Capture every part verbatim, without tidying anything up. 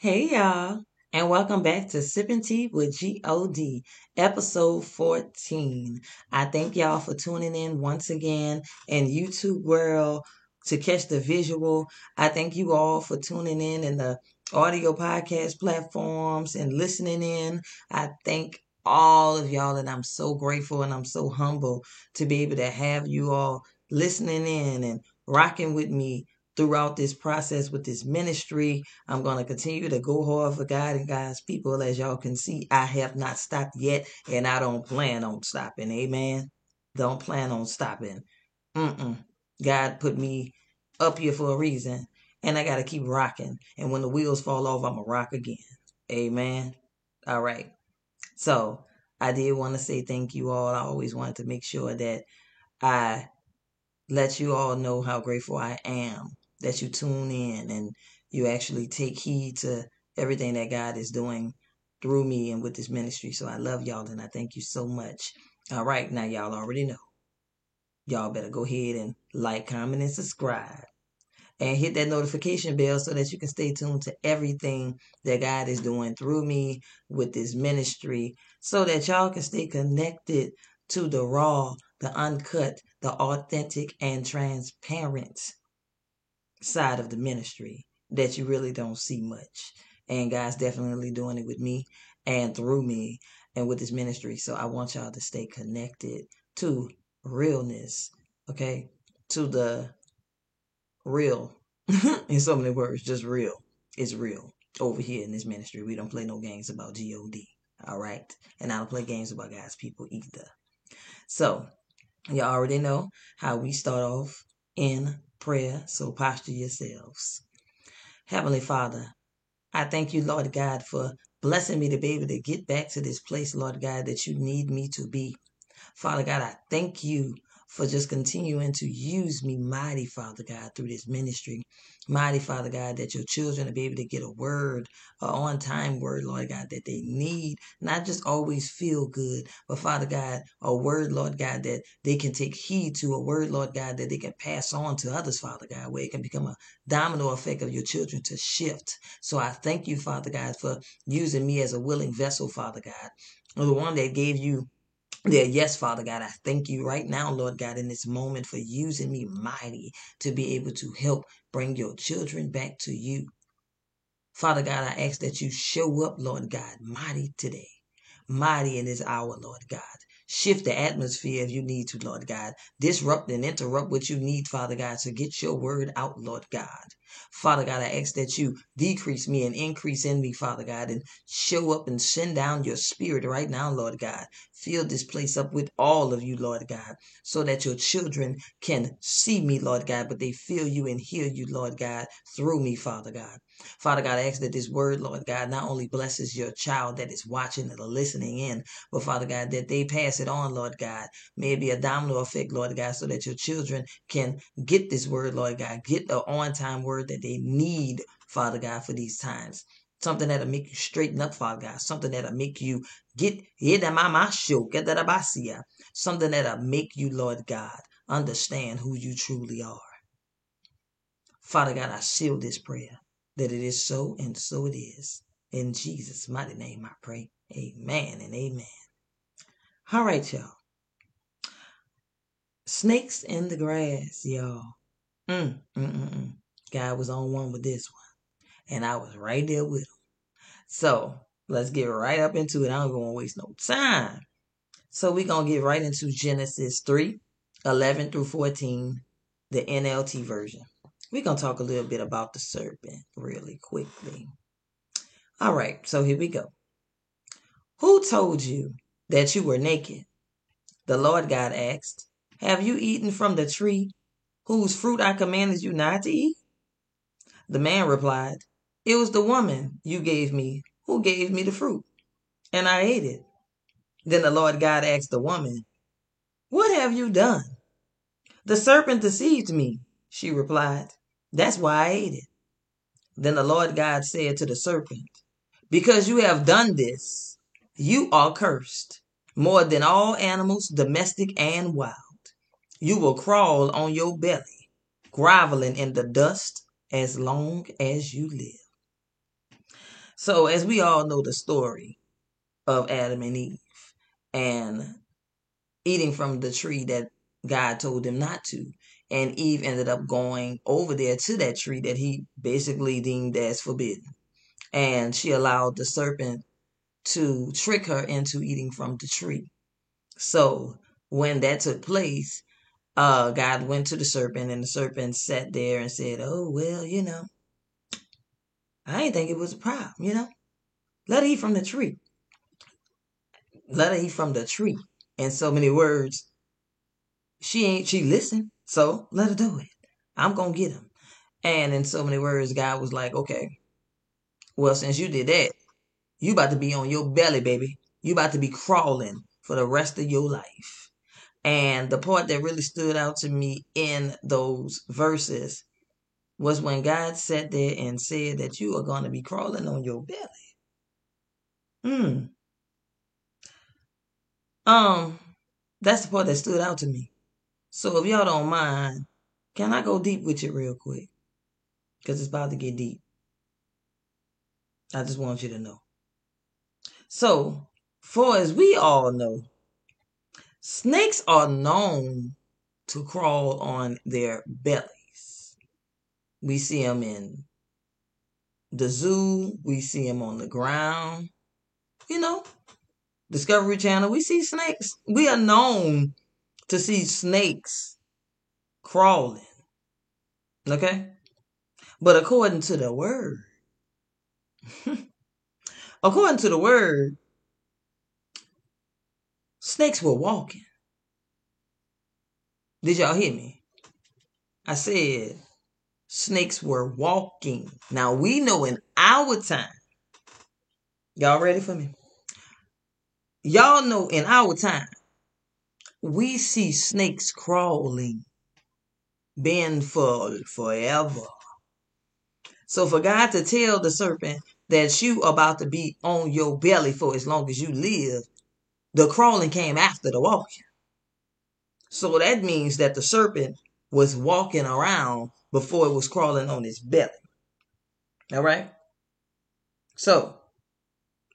Hey y'all, and welcome back to Sippin' Tea with G O D, episode fourteen. I thank y'all for tuning in once again in YouTube world to catch the visual. I thank you all for tuning in in the audio podcast platforms and listening in. I thank all of y'all, and I'm so grateful and I'm so humble to be able to have you all listening in and rocking with me throughout this process with this ministry. I'm going to continue to go hard for God and God's people. As y'all can see, I have not stopped yet, and I don't plan on stopping. Amen. Don't plan on stopping. Mm-mm. God put me up here for a reason, and I got to keep rocking. And when the wheels fall off, I'm going to rock again. Amen. All right. So I did want to say thank you all. I always wanted to make sure that I let you all know how grateful I am that you tune in and you actually take heed to everything that God is doing through me and with this ministry. So I love y'all, and I thank you so much. All right, now y'all already know. Y'all better go ahead and like, comment, and subscribe. And hit that notification bell so that you can stay tuned to everything that God is doing through me with this ministry, so that y'all can stay connected to the raw, the uncut, the authentic, and transparent side of the ministry that you really don't see much. And God's definitely doing it with me and through me and with this ministry. So I want y'all to stay connected to realness, okay? To the real. In so many words, just real. It's real over here in this ministry. We don't play no games about G O D, all right? And I don't play games about God's people either. So y'all already know how we start off in prayer, so posture yourselves. Heavenly Father, I thank you, Lord God, for blessing me to be able to get back to this place, Lord God, that you need me to be. Father God, I thank you for just continuing to use me, mighty Father God, through this ministry. Mighty Father God, that your children will be able to get a word, an on-time word, Lord God, that they need. Not just always feel good, but Father God, a word, Lord God, that they can take heed to, a word, Lord God, that they can pass on to others, Father God, where it can become a domino effect of your children to shift. So I thank you, Father God, for using me as a willing vessel, Father God, the one that gave you there, yes, Father God, I thank you right now, Lord God, in this moment for using me mighty to be able to help bring your children back to you. Father God, I ask that you show up, Lord God, mighty today, mighty in this hour, Lord God. Shift the atmosphere if you need to, Lord God. Disrupt and interrupt what you need, Father God, to get your word out, Lord God. Father God, I ask that you decrease me and increase in me, Father God, and show up and send down your spirit right now, Lord God. Fill this place up with all of you, Lord God, so that your children can see me, Lord God, but they feel you and hear you, Lord God, through me, Father God. Father God, I ask that this word, Lord God, not only blesses your child that is watching and listening in, but Father God, that they pass it on, Lord God. May it be a domino effect, Lord God, so that your children can get this word, Lord God, get the on-time word that they need, Father God, for these times. Something that'll make you straighten up, Father God. Something that'll make you get, something that'll make you, Lord God, understand who you truly are. Father God, I seal this prayer that it is so, and so it is. In Jesus' mighty name I pray. Amen and amen. All right, y'all. Snakes in the grass, y'all. Mm, mm, mm, mm. God was on one with this one, and I was right there with him. So let's get right up into it. I don't gonna waste no time. So we're going to get right into Genesis three, eleven through fourteen, the N L T version. We're going to talk a little bit about the serpent really quickly. All right, so here we go. Who told you that you were naked? The Lord God asked. Have you eaten from the tree whose fruit I commanded you not to eat? The man replied, it was the woman you gave me who gave me the fruit, and I ate it. Then the Lord God asked the woman, what have you done? The serpent deceived me, she replied. That's why I ate it. Then the Lord God said to the serpent, because you have done this, you are cursed more than all animals, domestic and wild. You will crawl on your belly, groveling in the dust as long as you live. So as we all know the story of Adam and Eve and eating from the tree that God told them not to. And Eve ended up going over there to that tree that he basically deemed as forbidden. And she allowed the serpent to trick her into eating from the tree. So when that took place, uh, God went to the serpent, and the serpent sat there and said, oh, well, you know, I didn't think it was a problem, you know. Let her eat from the tree. Let her eat from the tree. In so many words, she ain't, she listened. So let her do it. I'm going to get him. And in so many words, God was like, okay, well, since you did that, you about to be on your belly, baby. You about to be crawling for the rest of your life. And the part that really stood out to me in those verses was when God sat there and said that you are going to be crawling on your belly. Hmm. Um, that's the part that stood out to me. So if y'all don't mind, can I go deep with you real quick? Because it's about to get deep. I just want you to know. So, for as we all know, snakes are known to crawl on their bellies. We see them in the zoo. We see them on the ground. You know, Discovery Channel, we see snakes. We are known to see snakes crawling, okay? But according to the word, according to the word, snakes were walking. Did y'all hear me? I said snakes were walking. Now we know in our time, y'all ready for me? Y'all know in our time, we see snakes crawling, been for forever. So for God to tell the serpent that you about to be on your belly for as long as you live, the crawling came after the walking. So that means that the serpent was walking around before it was crawling on its belly. All right? So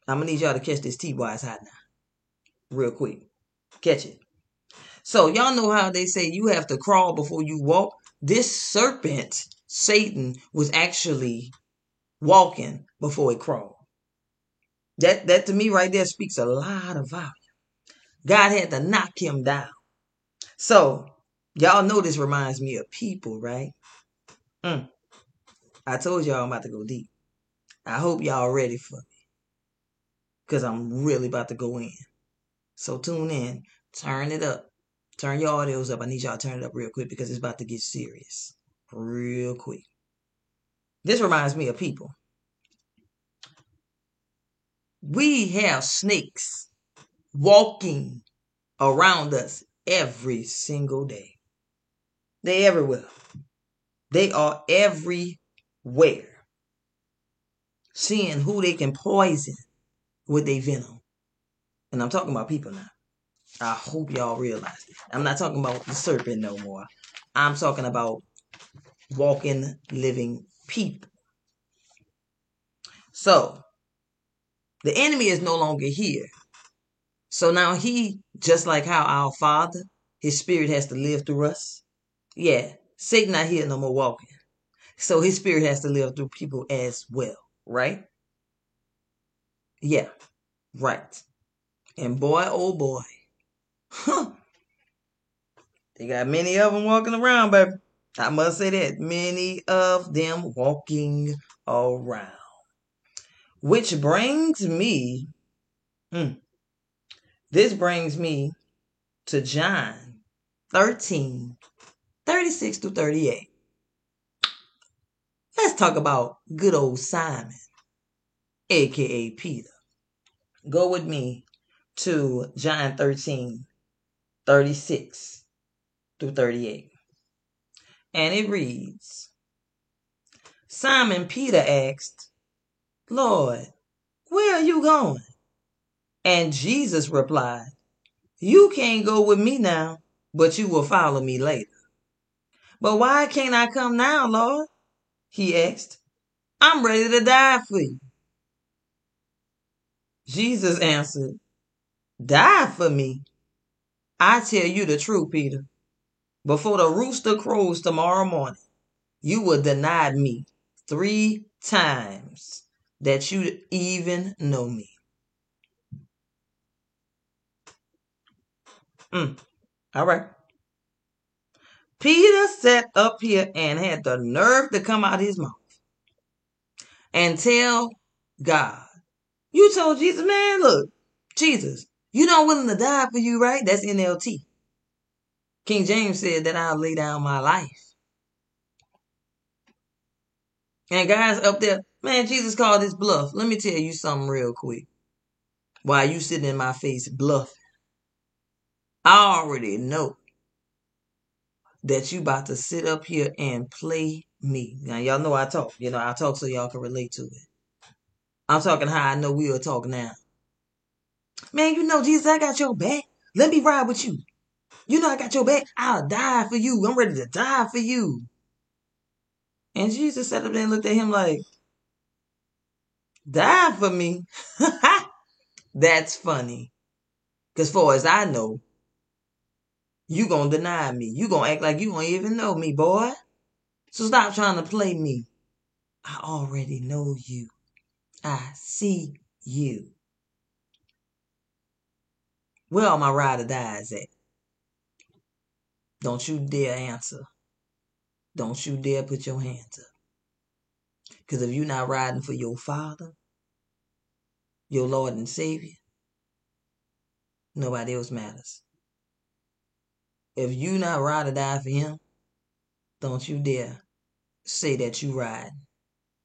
I'm going to need y'all to catch this tea while it's hot now. Real quick. Catch it. So y'all know how they say you have to crawl before you walk. This serpent, Satan, was actually walking before it crawled. That, that to me right there speaks a lot of volume. God had to knock him down. So y'all know this reminds me of people, right? Mm. I told y'all I'm about to go deep. I hope y'all ready for me, because I'm really about to go in. So tune in. Turn it up. Turn your audios up. I need y'all to turn it up real quick because it's about to get serious. Real quick. This reminds me of people. We have snakes walking around us every single day. They're everywhere. They are everywhere. Seeing who they can poison with their venom. And I'm talking about people now. I hope y'all realize it. I'm not talking about the serpent no more. I'm talking about walking, living people. So, the enemy is no longer here. So now he, just like how our Father, his spirit has to live through us. Yeah, Satan not here no more walking. So his spirit has to live through people as well, right? Yeah, right. And boy, oh boy. Huh. They got many of them walking around, baby. I must say that. Many of them walking around. Which brings me, mm, this brings me to John thirteen, thirty-six through thirty-eight. Let's talk about good old Simon, a k a. Peter. Go with me to John thirteen, thirty-six through thirty-eight. And it reads, Simon Peter asked, Lord, where are you going? And Jesus replied, you can't go with me now, but you will follow me later. But why can't I come now, Lord? He asked. I'm ready to die for you. Jesus answered, "Die for me. I tell you the truth, Peter. Before the rooster crows tomorrow morning, you will deny me three times that you even know me." Mm. All right. Peter sat up here and had the nerve to come out of his mouth and tell God. You told Jesus, man, look, Jesus, you're not willing to die for you, right? That's N L T. King James said that I'll lay down my life. And guys up there, man, Jesus called this bluff. Let me tell you something real quick. While you sitting in my face bluffing, I already know that you about to sit up here and play me. Now, y'all know I talk. You know, I talk so y'all can relate to it. I'm talking how I know we will talk now. Man, you know, Jesus, I got your back. Let me ride with you. You know I got your back. I'll die for you. I'm ready to die for you. And Jesus sat up there and looked at him like, die for me? That's funny. Because far as I know, you going to deny me. You going to act like you don't even know me, boy. So stop trying to play me. I already know you. I see you. Where are my ride or dies at? Don't you dare answer. Don't you dare put your hands up. Because if you're not riding for your Father, your Lord and Savior, nobody else matters. If you not ride or die for him, don't you dare say that you ride,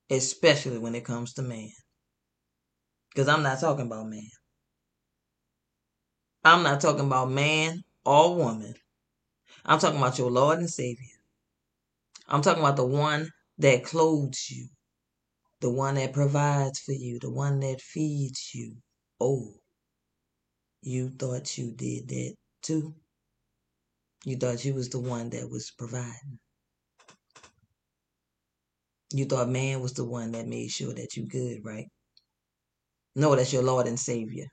especially when it comes to man. Because I'm not talking about man. I'm not talking about man or woman. I'm talking about your Lord and Savior. I'm talking about the one that clothes you, the one that provides for you, the one that feeds you. Oh, you thought you did that too? You thought you was the one that was providing. You thought man was the one that made sure that you good, right? No, that's your Lord and Savior.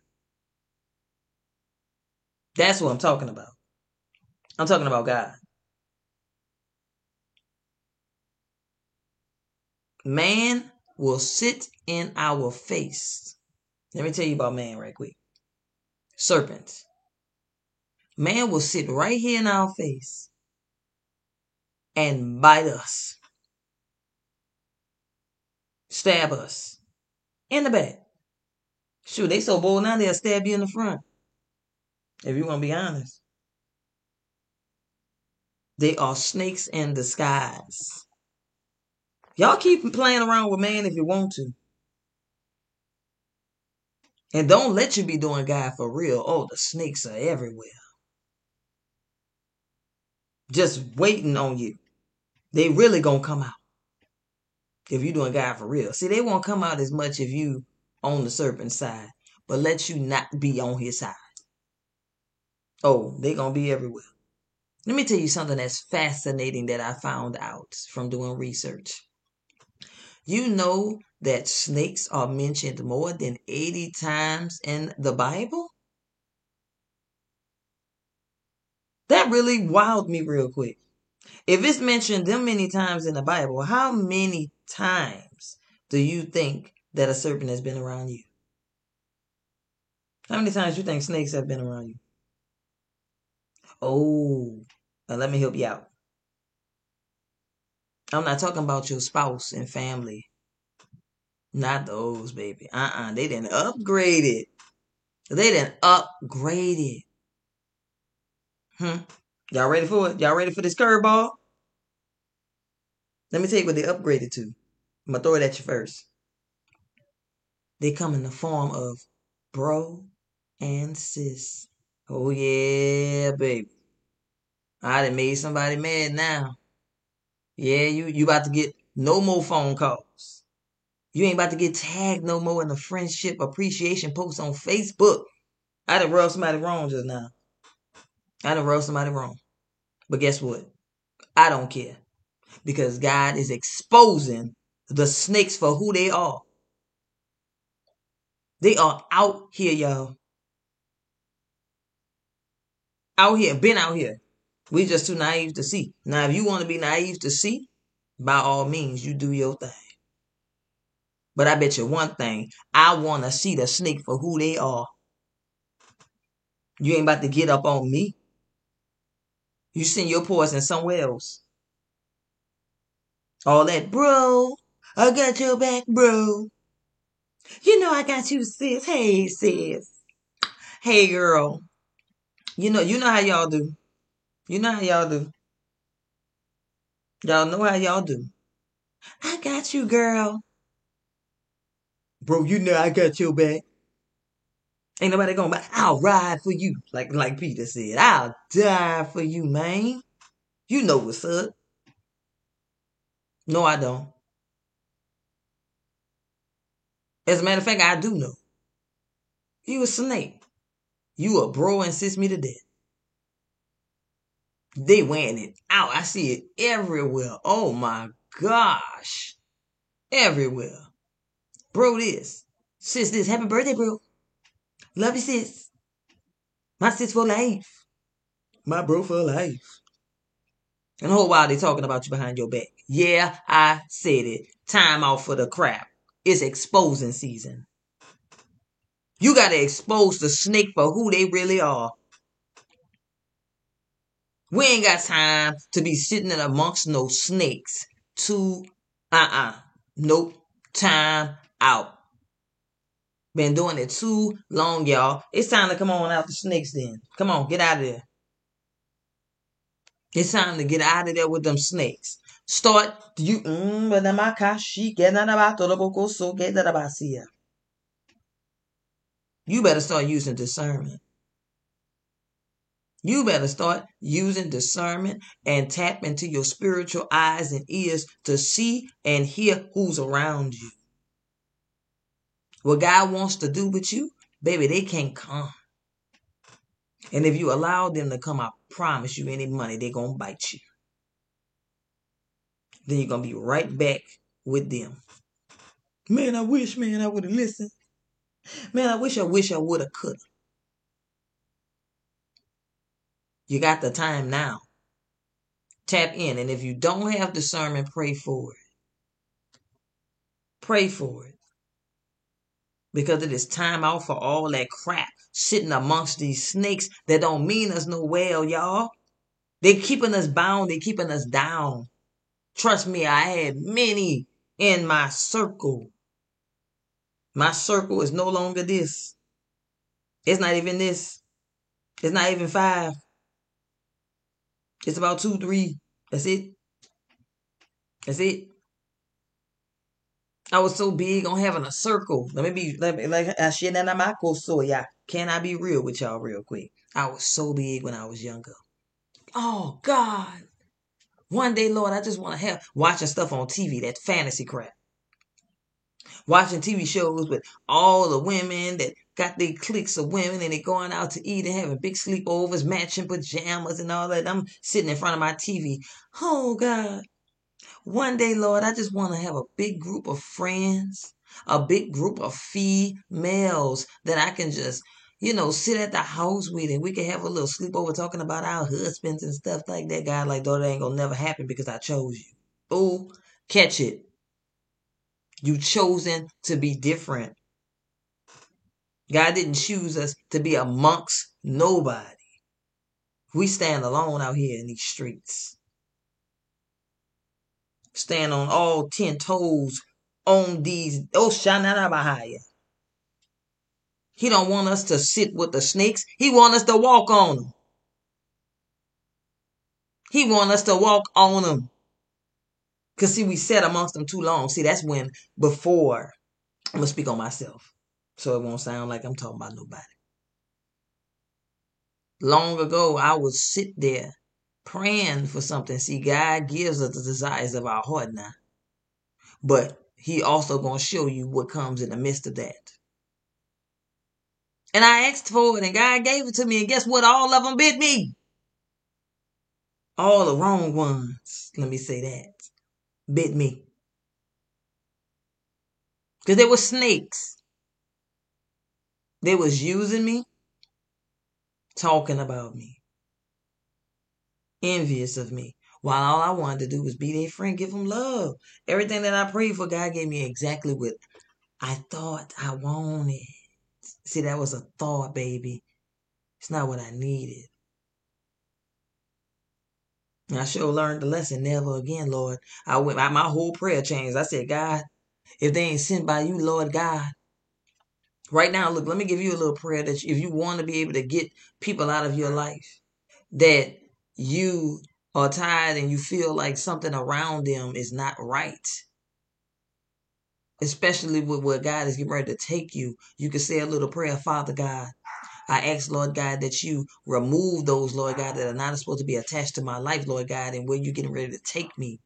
That's what I'm talking about. I'm talking about God. Man will sit in our face. Let me tell you about man right quick. Serpents. Man will sit right here in our face and bite us. Stab us in the back. Shoot, they so bold now they'll stab you in the front. If you want to be honest. They are snakes in disguise. Y'all keep playing around with man if you want to. And don't let you be doing God for real. Oh, the snakes are everywhere. Just waiting on you. They really gonna come out. If you're doing God for real. See, they won't come out as much if you on the serpent's side. But let you not be on his side. Oh, they gonna be everywhere. Let me tell you something that's fascinating that I found out from doing research. You know that snakes are mentioned more than eighty times in the Bible? That really wowed me real quick. If it's mentioned them many times in the Bible, how many times do you think that a serpent has been around you? How many times do you think snakes have been around you? Oh, now let me help you out. I'm not talking about your spouse and family. Not those, baby. Uh-uh. They didn't upgrade it. They didn't upgrade it. Hmm. Y'all ready for it? Y'all ready for this curveball? Let me tell you what they upgraded to. I'm going to throw it at you first. They come in the form of bro and sis. Oh, yeah, baby. I done made somebody mad now. Yeah, you, you about to get no more phone calls. You ain't about to get tagged no more in the friendship appreciation post on Facebook. I done rubbed somebody wrong just now. I done rubbed somebody wrong. But guess what? I don't care. Because God is exposing the snakes for who they are. They are out here, y'all. Out here, been out here. We just too naive to see. Now, if you want to be naive to see, by all means, you do your thing. But I bet you one thing, I want to see the snake for who they are. You ain't about to get up on me. You send your poison somewhere else. All that, bro, I got your back, bro. You know I got you, sis. Hey, sis. Hey, girl. You know, you know how y'all do. You know how y'all do. Y'all know how y'all do. I got you, girl. Bro, you know I got your back. Ain't nobody going back. I'll ride for you. Like like Peter said, I'll die for you, man. You know what's up. No, I don't. As a matter of fact, I do know. You a snake. You a bro and sis me to death. They wearing it out. I see it everywhere. Oh my gosh. Everywhere. Bro this. Sis this. Happy birthday, bro. Love you, sis. My sis for life. My bro for life. And the whole while they talking about you behind your back. Yeah, I said it. Time out for the crap. It's exposing season. You got to expose the snake for who they really are. We ain't got time to be sitting in amongst no snakes. Too, uh-uh. Nope. Time out. Been doing it too long, y'all. It's time to come on out the snakes then. Come on, get out of there. It's time to get out of there with them snakes. Start you mm, You better start using discernment. You better start using discernment and tap into your spiritual eyes and ears to see and hear who's around you. What God wants to do with you, baby, they can't come. And if you allow them to come, I promise you any money, they're going to bite you. Then you're going to be right back with them. Man, I wish, man, I would have listened. Man, I wish, I wish I would have could. You got the time now. Tap in. And if you don't have discernment, pray for it. Pray for it. Because it is time out for all that crap sitting amongst these snakes that don't mean us no well, y'all. They're keeping us bound. They're keeping us down. Trust me, I had many in my circle. My circle is no longer this. It's not even this. It's not even five. It's about two, three. That's it. That's it. I was so big on having a circle. Let me be let me, like I share that my so yeah. Can I be real with y'all real quick? I was so big when I was younger. Oh God. One day, Lord, I just want to have watching stuff on T V, that fantasy crap. Watching T V shows with all the women that got their cliques of women and they're going out to eat and having big sleepovers, matching pajamas and all that. I'm sitting in front of my T V. Oh God. One day, Lord, I just want to have a big group of friends, a big group of females that I can just, you know, sit at the house with and we can have a little sleepover talking about our husbands and stuff like that. God, like, though, that ain't going to never happen because I chose you. Oh, catch it. You chosen to be different. God didn't choose us to be amongst nobody. We stand alone out here in these streets. Stand on all ten toes on these. Oh, Shanarabahaya. He don't want us to sit with the snakes. He want us to walk on them. He want us to walk on them. Because, see, we sat amongst them too long. See, that's when, before, I'm going to speak on myself. So it won't sound like I'm talking about nobody. Long ago, I would sit there. Praying for something. See, God gives us the desires of our heart now. But he also going to show you what comes in the midst of that. And I asked for it and God gave it to me. And guess what? All of them bit me. All the wrong ones. Let me say that. Bit me. Because they were snakes. They was using me, talking about me, envious of me, while all I wanted to do was be their friend, give them love. Everything that I prayed for, God gave me exactly what I thought I wanted. See, that was a thought, baby. It's not what I needed. And I sure learned the lesson. Never again, Lord. I went. I, my whole prayer changed. I said, God, if they ain't sent by you, Lord God, right now, look, let me give you a little prayer that if you want to be able to get people out of your life that you are tired and you feel like something around them is not right, especially with where God is getting ready to take you, you can say a little prayer. Father God, I ask, Lord God, that you remove those, Lord God, that are not supposed to be attached to my life, Lord God, and where you're getting ready to take me.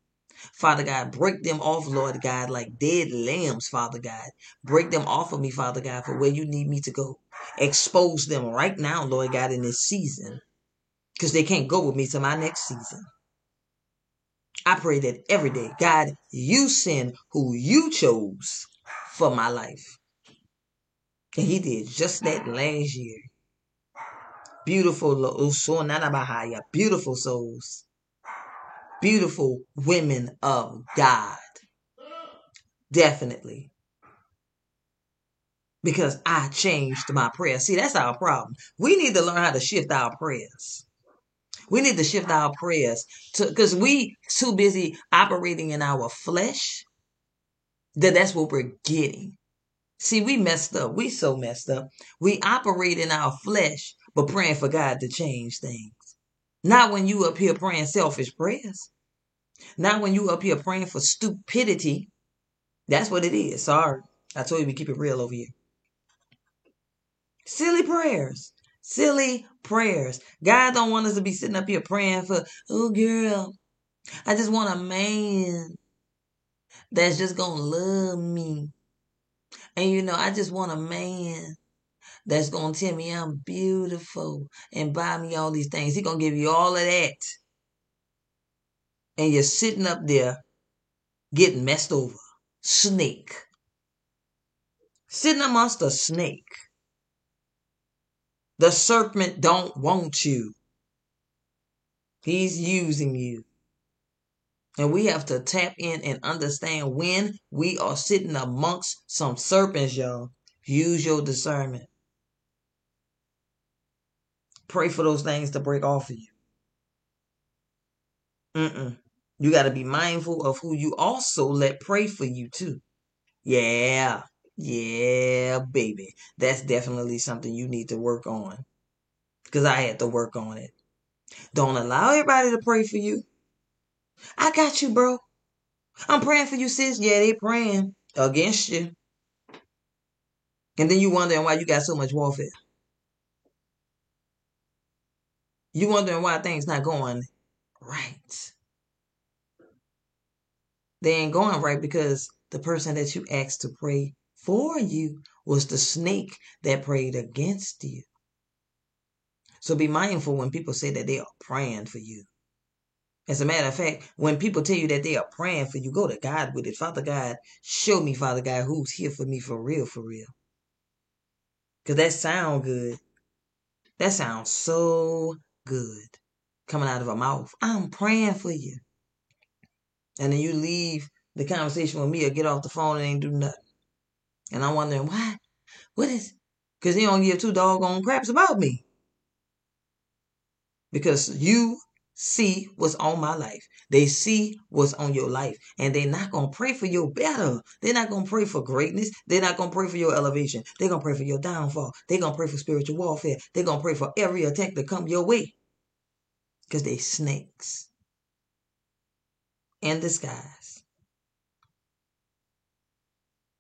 Father God, break them off, Lord God, like dead lambs, Father God. Break them off of me, Father God, for where you need me to go. Expose them right now, Lord God, in this season, because they can't go with me to my next season. I pray that every day, God, you send who you chose for my life. And he did just that last year. Beautiful, beautiful souls. Beautiful women of God. Definitely. Because I changed my prayer. See, that's our problem. We need to learn how to shift our prayers. We need to shift our prayers to, because we too busy operating in our flesh. That that's what we're getting. See, we messed up. We so messed up. We operate in our flesh, but praying for God to change things. Not when you up here praying selfish prayers. Not when you up here praying for stupidity. That's what it is. Sorry. I told you we keep it real over here. Silly prayers. Silly prayers. God don't want us to be sitting up here praying for, oh girl, I just want a man that's just going to love me. And you know, I just want a man that's going to tell me I'm beautiful and buy me all these things. He's going to give you all of that. And you're sitting up there getting messed over. Snake. Sitting amongst a snake. The serpent don't want you. He's using you. And we have to tap in and understand when we are sitting amongst some serpents, y'all. Use your discernment. Pray for those things to break off of you. Mm-mm. You got to be mindful of who you also let pray for you too. Yeah. Yeah, baby. That's definitely something you need to work on. Because I had to work on it. Don't allow everybody to pray for you. I got you, bro. I'm praying for you, sis. Yeah, they praying against you. And then you wondering why you got so much warfare. You wondering why things not going right. They ain't going right because the person that you asked to pray for you was the snake that prayed against you. So be mindful when people say that they are praying for you. As a matter of fact, when people tell you that they are praying for you, go to God with it. Father God, show me, Father God, who's here for me for real, for real. Because that sound good. That sounds so good coming out of her mouth. I'm praying for you. And then you leave the conversation with me or get off the phone and ain't do nothing. And I'm wondering why? What is? Because they don't give two doggone craps about me. Because you see what's on my life. They see what's on your life. And they're not going to pray for your better. They're not going to pray for greatness. They're not going to pray for your elevation. They're going to pray for your downfall. They're going to pray for spiritual warfare. They're going to pray for every attack that comes your way. Because they snakes. In disguise.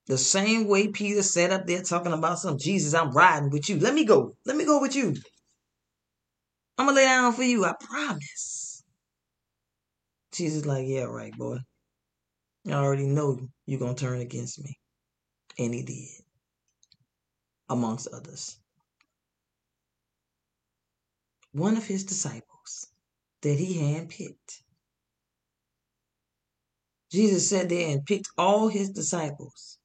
The same way Peter sat up there talking about some Jesus, I'm riding with you. Let me go. Let me go with you. I'm going to lay down for you. I promise. Jesus like, yeah, right, boy. I already know you're going to turn against me. And he did. Amongst others. One of his disciples that he handpicked. Jesus sat there and picked all his disciples.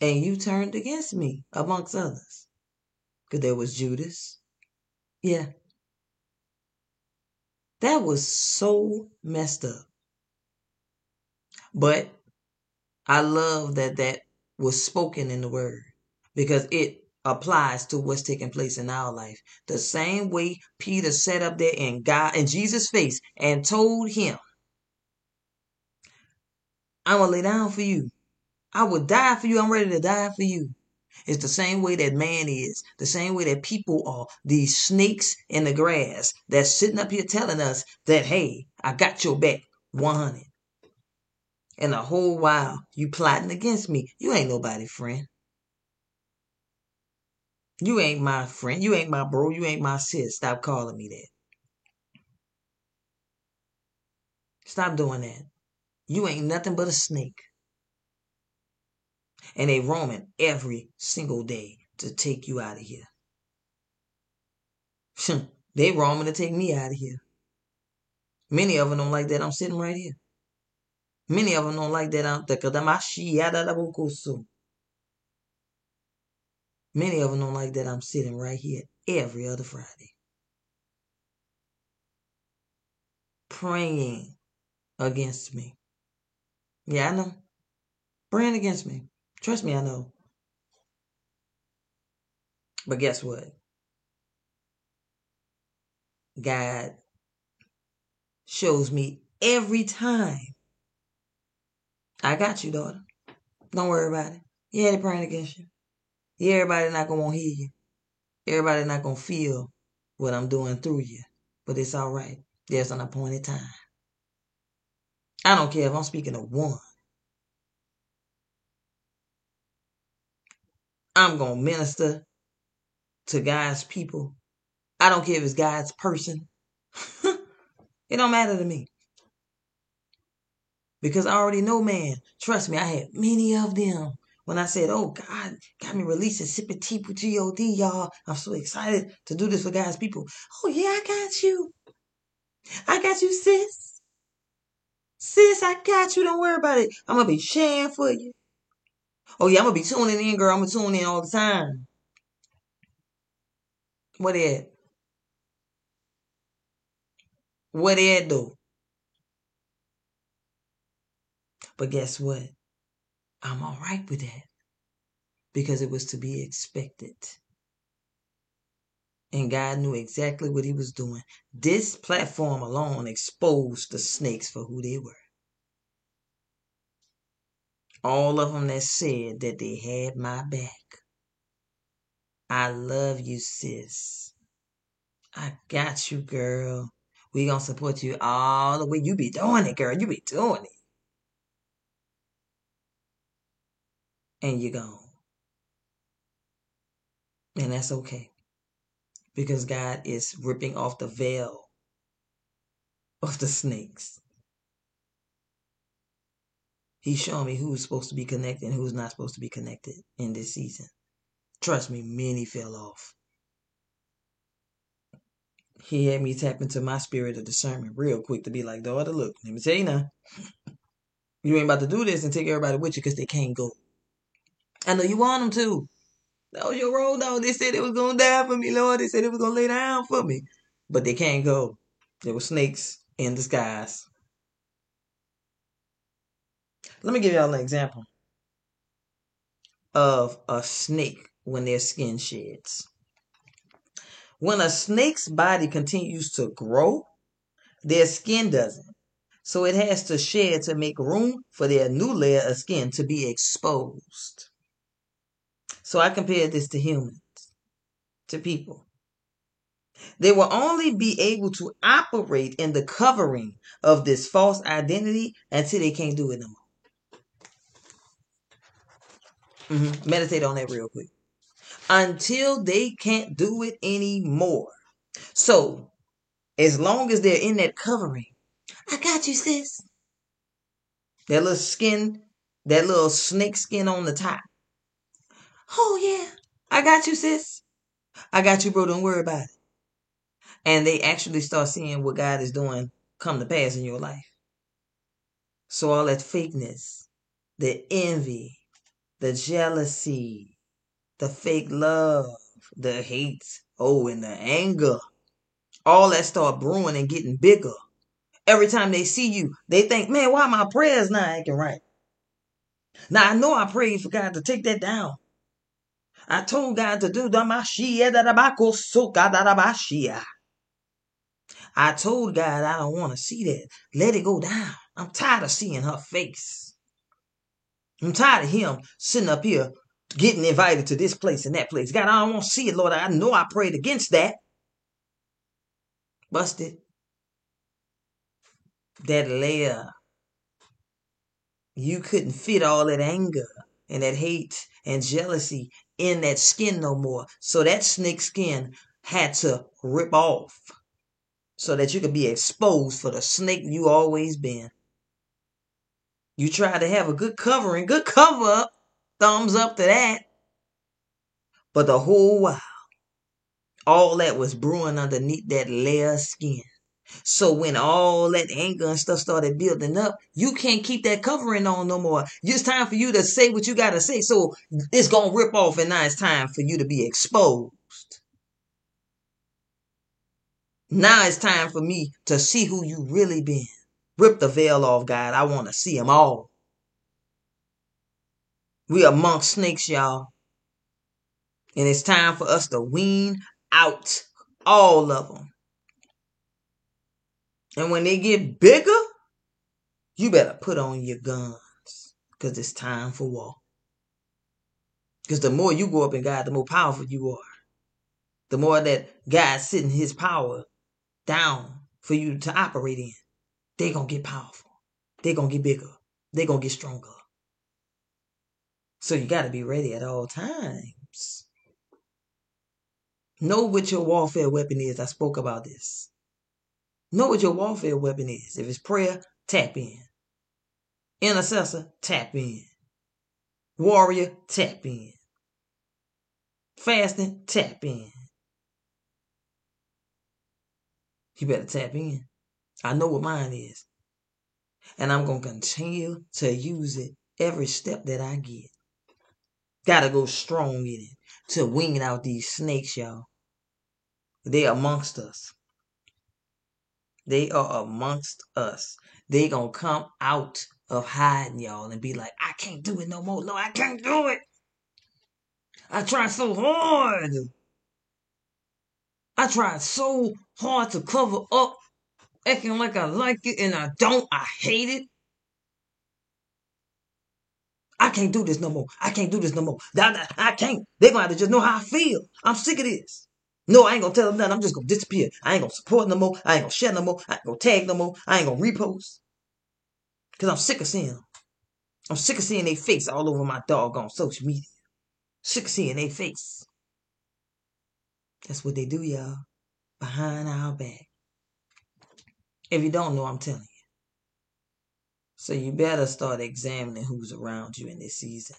And you turned against me, amongst others. Because there was Judas. Yeah. That was so messed up. But I love that that was spoken in the word, because it applies to what's taking place in our life. The same way Peter sat up there in God in Jesus' face and told him, I'm going to lay down for you. I will die for you. I'm ready to die for you. It's the same way that man is, the same way that people are, these snakes in the grass that's sitting up here telling us that, hey, I got your back one hundred. And the whole while you plotting against me. You ain't nobody friend. You ain't my friend. You ain't my bro. You ain't my sis. Stop calling me that. Stop doing that. You ain't nothing but a snake. And they roaming every single day to take you out of here. They roaming to take me out of here. Many of them don't like that I'm sitting right here. Many of them don't like that I'm Many of them don't like that I'm sitting right here every other Friday. Praying against me. Yeah, I know. Praying against me. Trust me, I know. But guess what? God shows me every time. I got you, daughter. Don't worry about it. Yeah, they're praying against you. Yeah, everybody not going to hear you. Everybody not going to feel what I'm doing through you. But it's all right. There's an appointed time. I don't care if I'm speaking to one. I'm going to minister to God's people. I don't care if it's God's person. It don't matter to me. Because I already know, man. Trust me, I had many of them. When I said, oh, God got me releasing Sippin' Tea with G O D, y'all. I'm so excited to do this for God's people. Oh, yeah, I got you. I got you, sis. Sis, I got you. Don't worry about it. I'm going to be sharing for you. Oh, yeah, I'm going to be tuning in, girl. I'm going to tune in all the time. What it? What it, though? But guess what? I'm all right with that. Because it was to be expected. And God knew exactly what he was doing. This platform alone exposed the snakes for who they were. All of them that said that they had my back. I love you, sis. I got you, girl. We gonna support you all the way. You be doing it, girl. You be doing it. And you're gone. And that's okay. Because God is ripping off the veil of the snakes. He's showing me who's supposed to be connected and who's not supposed to be connected in this season. Trust me, many fell off. He had me tap into my spirit of discernment real quick to be like, daughter, look, let me tell you now. You ain't about to do this and take everybody with you because they can't go. I know you want them to. That was your road dog. They said they was going to die for me, Lord. They said they was going to lay down for me. But they can't go. There were snakes in disguise. Let me give y'all an example of a snake when their skin sheds. When a snake's body continues to grow, their skin doesn't. So it has to shed to make room for their new layer of skin to be exposed. So I compared this to humans, to people. They will only be able to operate in the covering of this false identity until they can't do it no more. Mm-hmm. Meditate on that real quick. Until they can't do it anymore. So, as long as they're in that covering, I got you, sis. That little skin, that little snake skin on the top. Oh, yeah. I got you, sis. I got you, bro. Don't worry about it. And they actually start seeing what God is doing come to pass in your life. So all that fakeness, the envy, the jealousy, the fake love, the hate, oh, and the anger. All that start brewing and getting bigger. Every time they see you, they think, man, why my prayers not acting right? Now, I know I prayed for God to take that down. I told God to do that. I told God I don't want to see that. Let it go down. I'm tired of seeing her face. I'm tired of him sitting up here getting invited to this place and that place. God, I don't want to see it, Lord. I know I prayed against that. Busted. That layer. You couldn't fit all that anger and that hate and jealousy in that skin no more. So that snake skin had to rip off so that you could be exposed for the snake you always been. You tried to have a good covering, good cover up, thumbs up to that. But the whole while, all that was brewing underneath that layer of skin. So when all that anger and stuff started building up, you can't keep that covering on no more. It's time for you to say what you got to say. So it's going to rip off and now it's time for you to be exposed. Now it's time for me to see who you really been. Rip the veil off, God. I want to see them all. We are monk snakes, y'all. And it's time for us to wean out all of them. And when they get bigger, you better put on your guns because it's time for war. Because the more you go up in God, the more powerful you are. The more that God's sitting his power down for you to operate in, they're going to get powerful. They're going to get bigger. They're going to get stronger. So you got to be ready at all times. Know what your warfare weapon is. I spoke about this. Know what your warfare weapon is. If it's prayer, tap in. Intercessor, tap in. Warrior, tap in. Fasting, tap in. You better tap in. I know what mine is. And I'm going to continue to use it every step that I get. Got to go strong in it to wean out these snakes, y'all. They amongst us. They are amongst us. They going to come out of hiding, y'all, and be like, I can't do it no more. No, I can't do it. I tried so hard. I tried so hard to cover up, acting like I like it, and I don't. I hate it. I can't do this no more. I can't do this no more. I can't. They're going to have to just know how I feel. I'm sick of this. No, I ain't going to tell them nothing. I'm just going to disappear. I ain't going to support no more. I ain't going to share no more. I ain't going to tag no more. I ain't going to repost. Because I'm sick of seeing them. I'm sick of seeing their face all over my doggone social media. Sick of seeing their face. That's what they do, y'all. Behind our back. If you don't know, I'm telling you. So you better start examining who's around you in this season.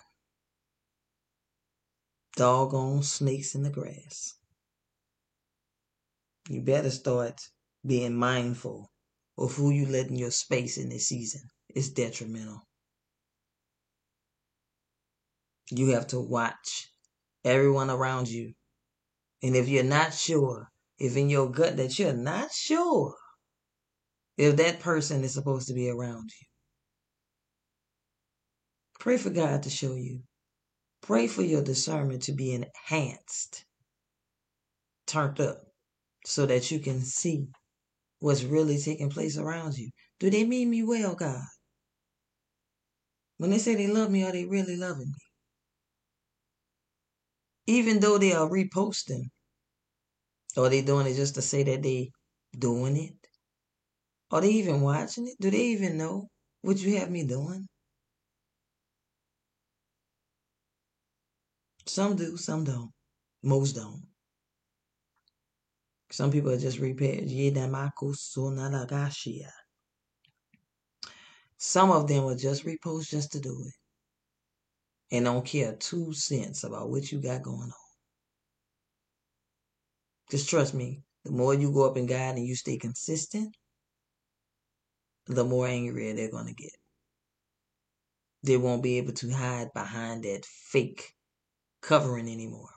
Doggone snakes in the grass. You better start being mindful of who you let in your space in this season. It's detrimental. You have to watch everyone around you. And if you're not sure, if in your gut that you're not sure if that person is supposed to be around you, pray for God to show you. Pray for your discernment to be enhanced, turned up, so that you can see what's really taking place around you. Do they mean me well, God? When they say they love me, are they really loving me? Even though they are reposting, are they doing it just to say that they doing it? Are they even watching it? Do they even know what you have me doing? Some do, some don't. Most don't. Some people are just repaired. Some of them will just repost just to do it. And don't care two cents about what you got going on. Just trust me, the more you go up in God and you stay consistent, the more angrier they're going to get. They won't be able to hide behind that fake covering anymore.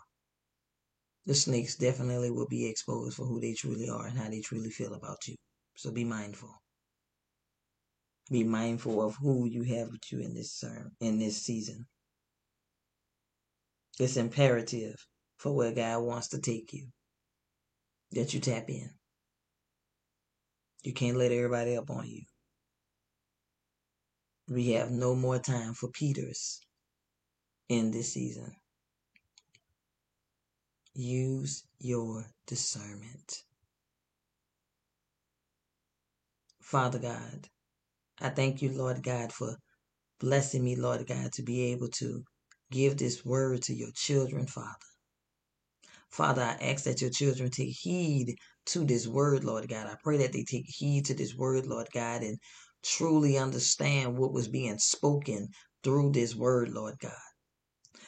The snakes definitely will be exposed for who they truly are and how they truly feel about you. So be mindful. Be mindful of who you have with you in this term, in this season. It's imperative for where God wants to take you that you tap in. You can't let everybody up on you. We have no more time for Peters in this season. Use your discernment. Father God, I thank you, Lord God, for blessing me, Lord God, to be able to give this word to your children, Father. Father, I ask that your children take heed to this word, Lord God. I pray that they take heed to this word, Lord God, and truly understand what was being spoken through this word, Lord God.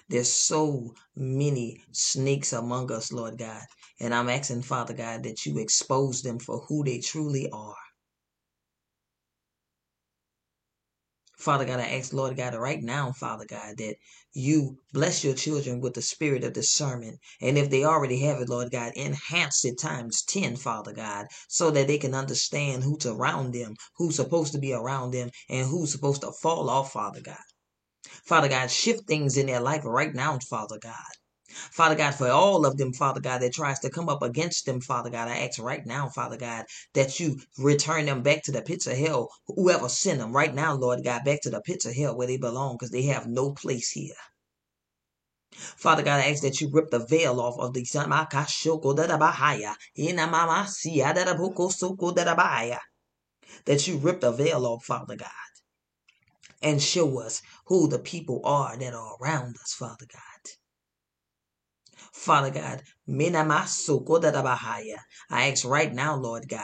There's so many snakes among us, Lord God, and I'm asking, Father God, that you expose them for who they truly are. Father God, I ask, Lord God, right now, Father God, that you bless your children with the spirit of discernment. And if they already have it, Lord God, enhance it times ten, Father God, so that they can understand who's around them, who's supposed to be around them, and who's supposed to fall off, Father God. Father God, shift things in their life right now, Father God. Father God, for all of them, Father God, that tries to come up against them, Father God, I ask right now, Father God, that you return them back to the pits of hell, whoever sent them right now, Lord God, back to the pits of hell where they belong, because they have no place here. Father God, I ask that you rip the veil off of these. That you rip the veil off, Father God, and show us who the people are that are around us, Father God. Father God, I ask right now, Lord God,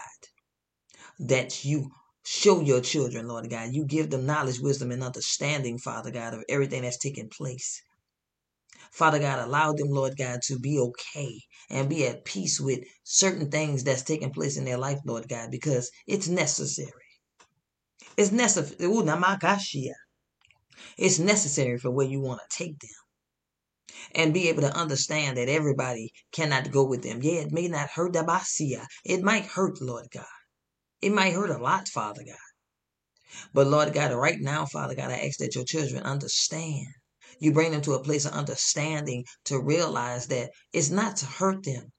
that you show your children, Lord God. You give them knowledge, wisdom, and understanding, Father God, of everything that's taking place. Father God, allow them, Lord God, to be okay and be at peace with certain things that's taking place in their life, Lord God, because it's necessary. It's necessary. It's necessary for where you want to take them. And be able to understand that everybody cannot go with them. Yeah, it may not hurt the basia. It might hurt, Lord God. It might hurt a lot, Father God. But Lord God, right now, Father God, I ask that your children understand. You bring them to a place of understanding to realize that it's not to hurt them.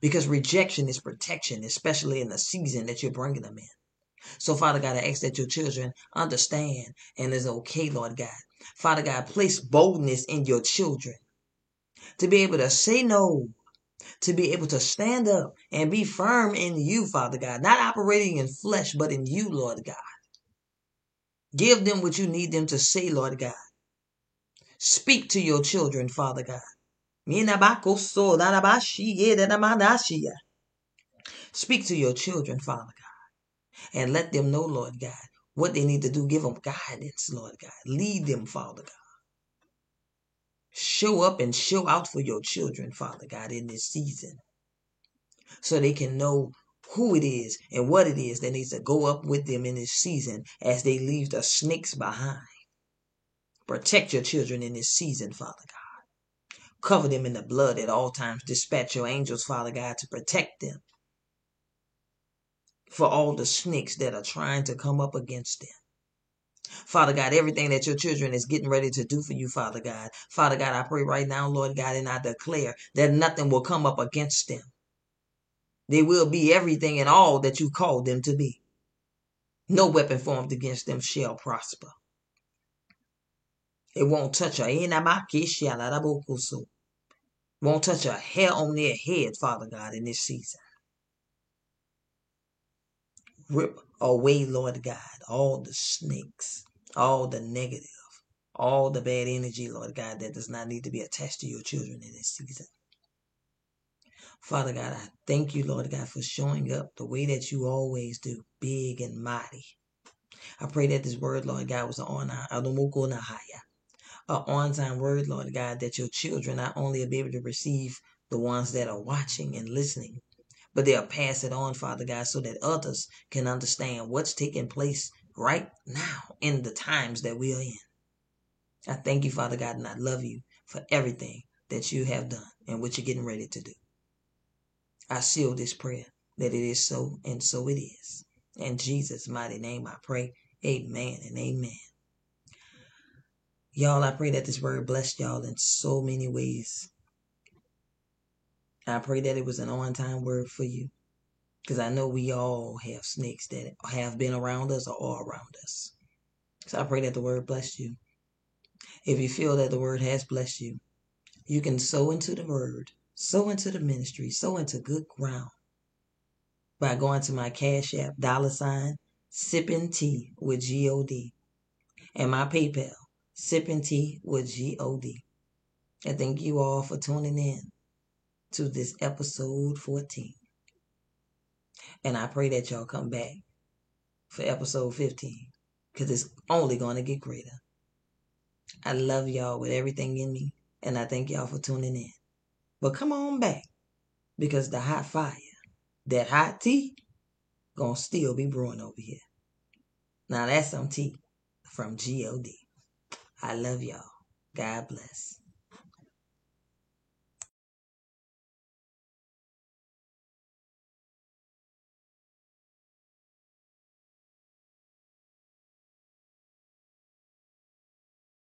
Because rejection is protection, especially in the season that you're bringing them in. So, Father God, I ask that your children understand and it's okay, Lord God. Father God, place boldness in your children. To be able to say no, to be able to stand up and be firm in you, Father God, not operating in flesh, but in you, Lord God. Give them what you need them to say, Lord God. Speak to your children, Father God. Speak to your children, Father God, and let them know, Lord God, what they need to do. Give them guidance, Lord God. Lead them, Father God. Show up and show out for your children, Father God, in this season. So they can know who it is and what it is that needs to go up with them in this season as they leave the snakes behind. Protect your children in this season, Father God. Cover them in the blood at all times. Dispatch your angels, Father God, to protect them. For all the snakes that are trying to come up against them. Father God, everything that your children is getting ready to do for you, Father God. Father God, I pray right now, Lord God, and I declare that nothing will come up against them. They will be everything and all that you called them to be. No weapon formed against them shall prosper. It won't touch a won't touch a hair on their head, Father God, in this season. Rip away, Lord God, all the snakes, all the negative, all the bad energy, Lord God, that does not need to be attached to your children in this season. Father God, I thank you, Lord God, for showing up the way that you always do, big and mighty. I pray that this word, Lord God, was an on-time word, Lord God, that your children not only will be able to receive the ones that are watching and listening, but they'll pass it on, Father God, so that others can understand what's taking place right now in the times that we are in. I thank you, Father God, and I love you for everything that you have done and what you're getting ready to do. I seal this prayer that it is so, and so it is. In Jesus' mighty name I pray, amen and amen. Y'all, I pray that this word blessed y'all in so many ways. I pray that it was an on-time word for you, because I know we all have snakes that have been around us or all around us. So I pray that the word blessed you. If you feel that the word has blessed you, you can sow into the word, sow into the ministry, sow into good ground by going to my Cash App, dollar sign, Sippin' Tea with G O D, and my PayPal, Sippin' Tea with G O D. I thank you all for tuning in to this episode fourteen. And I pray that y'all come back for episode fifteen, because it's only going to get greater. I love y'all with everything in me, and I thank y'all for tuning in. But come on back, because the hot fire, that hot tea, gonna still be brewing over here. Now that's some tea from G O D. I love y'all. God bless.